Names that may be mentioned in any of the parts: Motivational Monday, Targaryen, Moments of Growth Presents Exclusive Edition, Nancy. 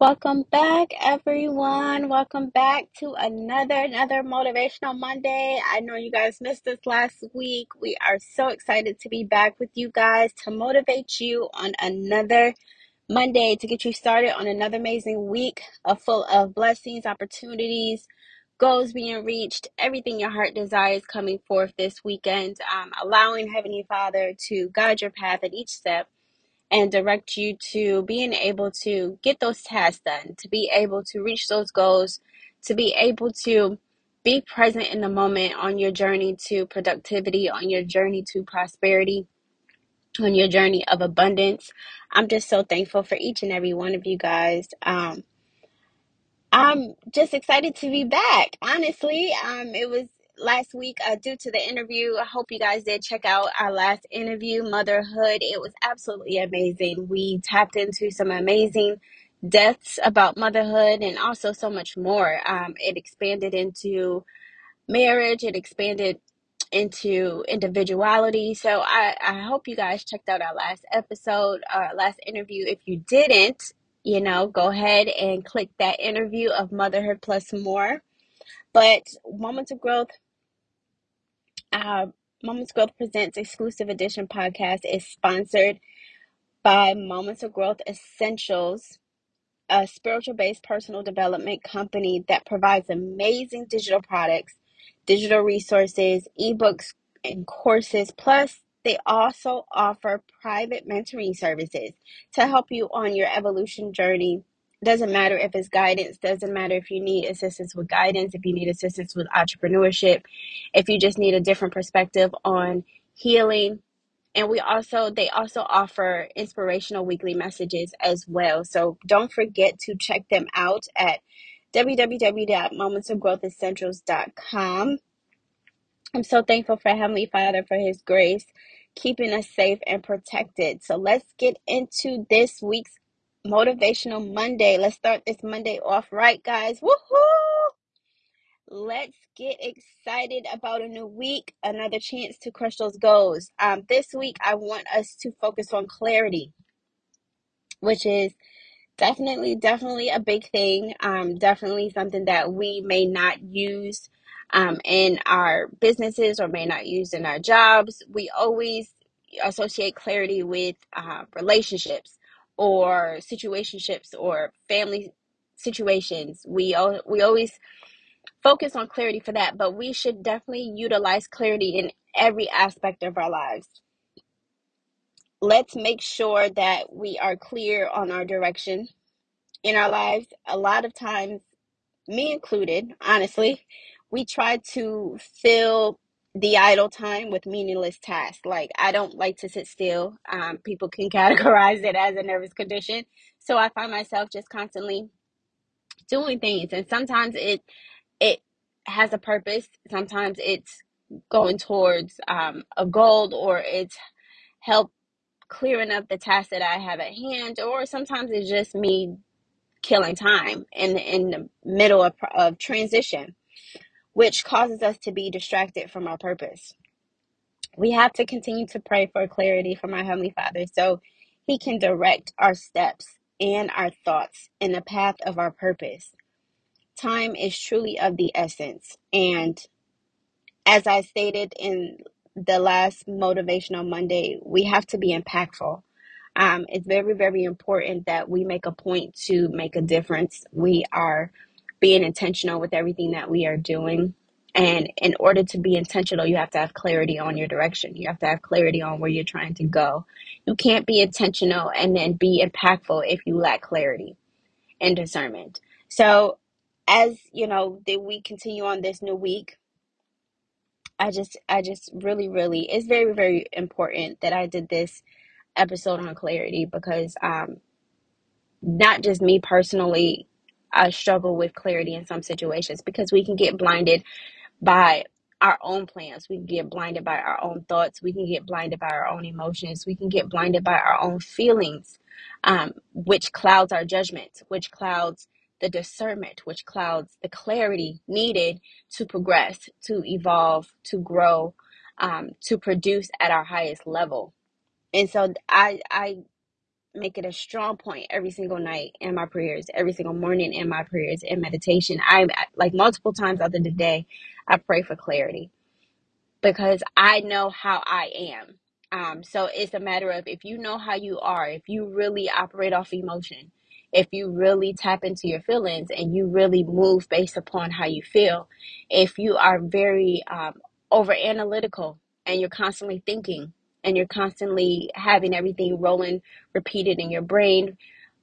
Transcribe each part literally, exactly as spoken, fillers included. Welcome back, everyone. Welcome back to another another Motivational Monday. I know you guys missed us last week. We are so excited to be back with you guys to motivate you on another Monday, to get you started on another amazing week of full of blessings, opportunities, goals being reached, everything your heart desires coming forth this weekend, um, allowing Heavenly Father to guide your path at each step and direct you to being able to get those tasks done, to be able to reach those goals, to be able to be present in the moment on your journey to productivity, on your journey to prosperity, on your journey of abundance. I'm just so thankful for each and every one of you guys. Um, I'm just excited to be back, honestly. Um, it was last week uh, due to the interview. I hope you guys did check out our last interview, Motherhood. It was absolutely amazing. We tapped into some amazing depths about motherhood and also so much more. Um, it expanded into marriage. It expanded into individuality. So I, I hope you guys checked out our last episode, our last interview. If you didn't, you know, go ahead and click that interview of Motherhood Plus More. But Moments of Growth Uh, Moments of Growth Presents Exclusive Edition podcast is sponsored by Moments of Growth Essentials, a spiritual-based personal development company that provides amazing digital products, digital resources, ebooks, and courses. Plus, they also offer private mentoring services to help you on your evolution journey. Doesn't matter if it's guidance, doesn't matter if you need assistance with guidance, if you need assistance with entrepreneurship, if you just need a different perspective on healing. And we also, they also offer inspirational weekly messages as well. So don't forget to check them out at w w w dot moments of growth essentials dot com. I'm so thankful for Heavenly Father for His grace, keeping us safe and protected. So let's get into this week's Motivational Monday. Let's start this Monday off right, guys. Woohoo! Let's get excited about a new week, another chance to crush those goals. Um, this week, I want us to focus on clarity, which is definitely, definitely a big thing. Um, definitely something that we may not use um, in our businesses or may not use in our jobs. We always associate clarity with uh, relationships, or situationships, or family situations. We o- we always focus on clarity for that, but we should definitely utilize clarity in every aspect of our lives. Let's make sure that we are clear on our direction in our lives. A lot of times, me included, honestly, we try to fill the idle time with meaningless tasks. Like, I don't like to sit still. Um, people can categorize it as a nervous condition. So I find myself just constantly doing things. And sometimes it it has a purpose. Sometimes it's going towards um, a goal, or it's help clearing up the task that I have at hand. Or sometimes it's just me killing time in, in the middle of, of transition, which causes us to be distracted from our purpose. We have to continue to pray for clarity from our Heavenly Father so He can direct our steps and our thoughts in the path of our purpose. Time is truly of the essence. And as I stated in the last Motivational Monday, we have to be impactful. Um, it's very, very important that we make a point to make a difference. We are being intentional with everything that we are doing. And in order to be intentional, you have to have clarity on your direction. You have to have clarity on where you're trying to go. You can't be intentional and then be impactful if you lack clarity and discernment. So as, you know, that we continue on this new week, I just, I just really, really, it's very, very important that I did this episode on clarity because um, not just me personally, I struggle with clarity in some situations because we can get blinded by our own plans. We can get blinded by our own thoughts. We can get blinded by our own emotions. We can get blinded by our own feelings, um, which clouds our judgment, which clouds the discernment, which clouds the clarity needed to progress, to evolve, to grow, um, to produce at our highest level. And so I, I make it a strong point every single night in my prayers, every single morning in my prayers and meditation. I like multiple times out of the day, I pray for clarity because I know how I am. Um, so it's a matter of if you know how you are, if you really operate off emotion, if you really tap into your feelings and you really move based upon how you feel, if you are very um, over analytical and you're constantly thinking and you're constantly having everything rolling, repeated in your brain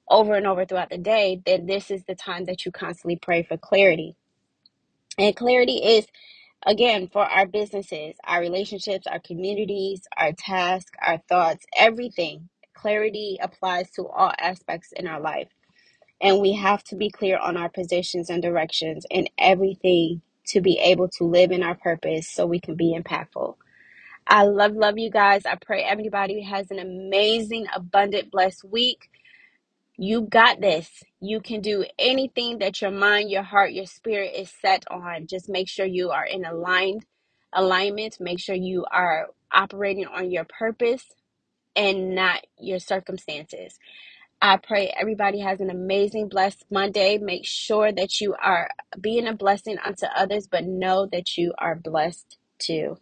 over and over throughout the day, then this is the time that you constantly pray for clarity. And clarity is, again, for our businesses, our relationships, our communities, our tasks, our thoughts, everything. Clarity applies to all aspects in our life. And we have to be clear on our positions and directions and everything to be able to live in our purpose so we can be impactful. I love, love you guys. I pray everybody has an amazing, abundant, blessed week. You got this. You can do anything that your mind, your heart, your spirit is set on. Just make sure you are in aligned alignment. Make sure you are operating on your purpose and not your circumstances. I pray everybody has an amazing, blessed Monday. Make sure that you are being a blessing unto others, but know that you are blessed too.